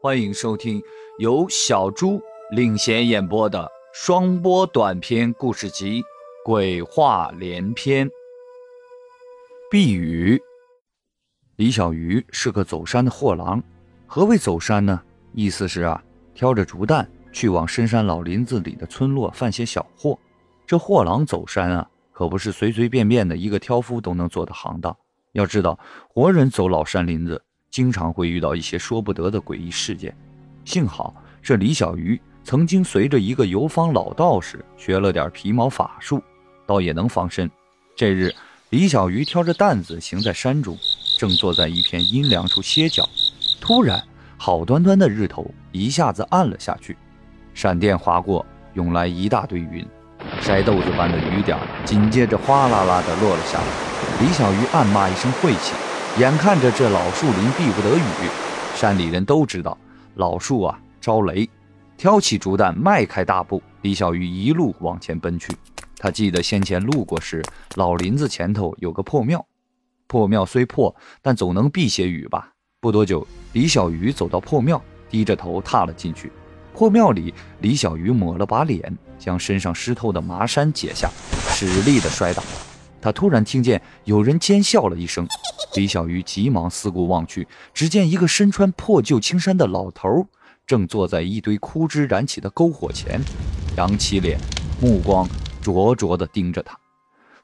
欢迎收听由小猪领衔演播的双播短篇故事集《鬼话连篇》。避雨。李小鱼是个走山的货郎。何谓走山呢？意思是挑着竹担去往深山老林子里的村落贩些小货。这货郎走山可不是随随便便的一个挑夫都能做的行当。要知道，活人走老山林子，经常会遇到一些说不得的诡异事件。幸好这李小鱼曾经随着一个游方老道士学了点皮毛法术，倒也能防身。这日，李小鱼挑着担子行在山中，正坐在一片阴凉处歇脚，突然好端端的日头一下子暗了下去，闪电划过，涌来一大堆云，筛豆子般的雨点紧接着哗啦啦的落了下来。李小鱼暗骂一声晦气，眼看着这老树林避不得雨。山里人都知道老树招雷，挑起竹担迈开大步，李小鱼一路往前奔去。他记得先前路过时，老林子前头有个破庙，破庙虽破，但总能避些雨吧。不多久，李小鱼走到破庙，低着头踏了进去。破庙里，李小鱼抹了把脸，将身上湿透的麻衫解下，使力的摔倒。他突然听见有人尖笑了一声，李小鱼急忙四顾望去，只见一个身穿破旧青衫的老头正坐在一堆枯枝燃起的篝火前，扬起脸，目光灼灼地盯着他。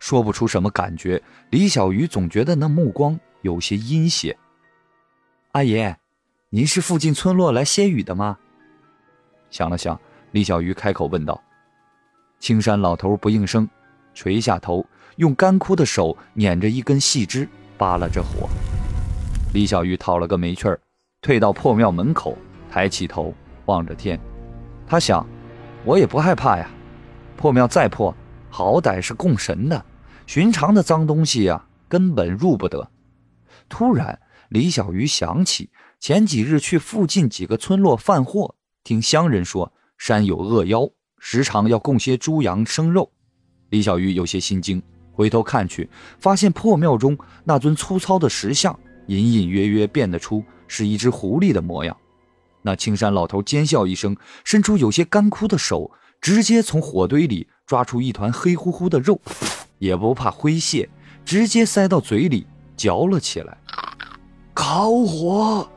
说不出什么感觉，李小鱼总觉得那目光有些阴邪。阿爷，您是附近村落来歇雨的吗？想了想，李小鱼开口问道。青衫老头不应声，垂下头，用干枯的手捻着一根细枝，扒拉着火。李小鱼讨了个没趣儿，退到破庙门口，抬起头望着天。他想，我也不害怕呀，破庙再破，好歹是供神的，寻常的脏东西根本入不得。突然，李小鱼想起前几日去附近几个村落贩货，听乡人说山有恶妖，时常要供些猪羊生肉。李小鱼有些心惊，回头看去，发现破庙中那尊粗糙的石像隐隐约约变得出是一只狐狸的模样。那青山老头尖笑一声，伸出有些干枯的手，直接从火堆里抓出一团黑乎乎的肉，也不怕灰屑，直接塞到嘴里嚼了起来。烤火，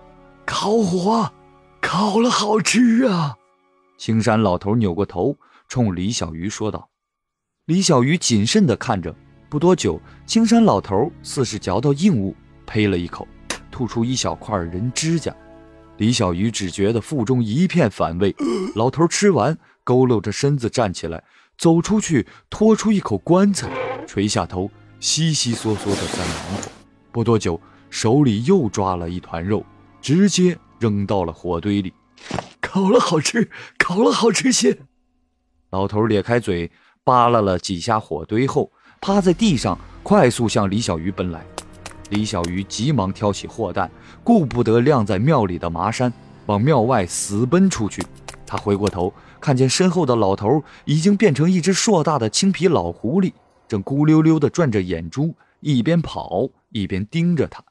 烤火，烤了好吃啊！青山老头扭过头冲李小鱼说道。李小鱼谨慎地看着，不多久，青山老头似是嚼到硬物，呸了一口，吐出一小块人指甲。李小鱼只觉得腹中一片反胃。老头吃完，佝偻着身子站起来，走出去，拖出一口棺材，垂下头，悉悉嗦嗦地在忙活。不多久，手里又抓了一团肉，直接扔到了火堆里。烤了好吃，烤了好吃些。老头咧开嘴扒拉了几下火堆后，趴在地上快速向李小鱼奔来。李小鱼急忙挑起货担，顾不得晾在庙里的麻衫，往庙外死奔出去。他回过头，看见身后的老头已经变成一只硕大的青皮老狐狸，正咕溜溜地转着眼珠，一边跑一边盯着他。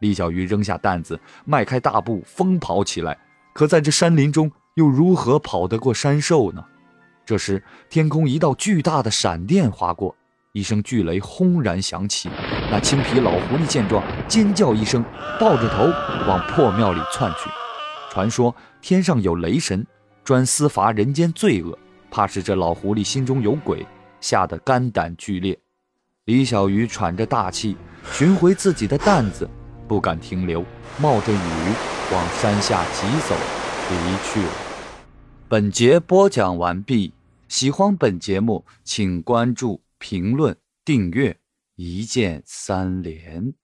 李小鱼扔下担子，迈开大步疯跑起来，可在这山林中又如何跑得过山兽呢？这时，天空一道巨大的闪电划过，一声巨雷轰然响起。那青皮老狐狸见状，尖叫一声，抱着头往破庙里窜去。传说天上有雷神，专司罚人间罪恶，怕是这老狐狸心中有鬼，吓得肝胆俱裂。李小鱼喘着大气，寻回自己的担子，不敢停留，冒着雨往山下疾走离去了。本节播讲完毕。喜欢本节目，请关注、评论、订阅，一键三连。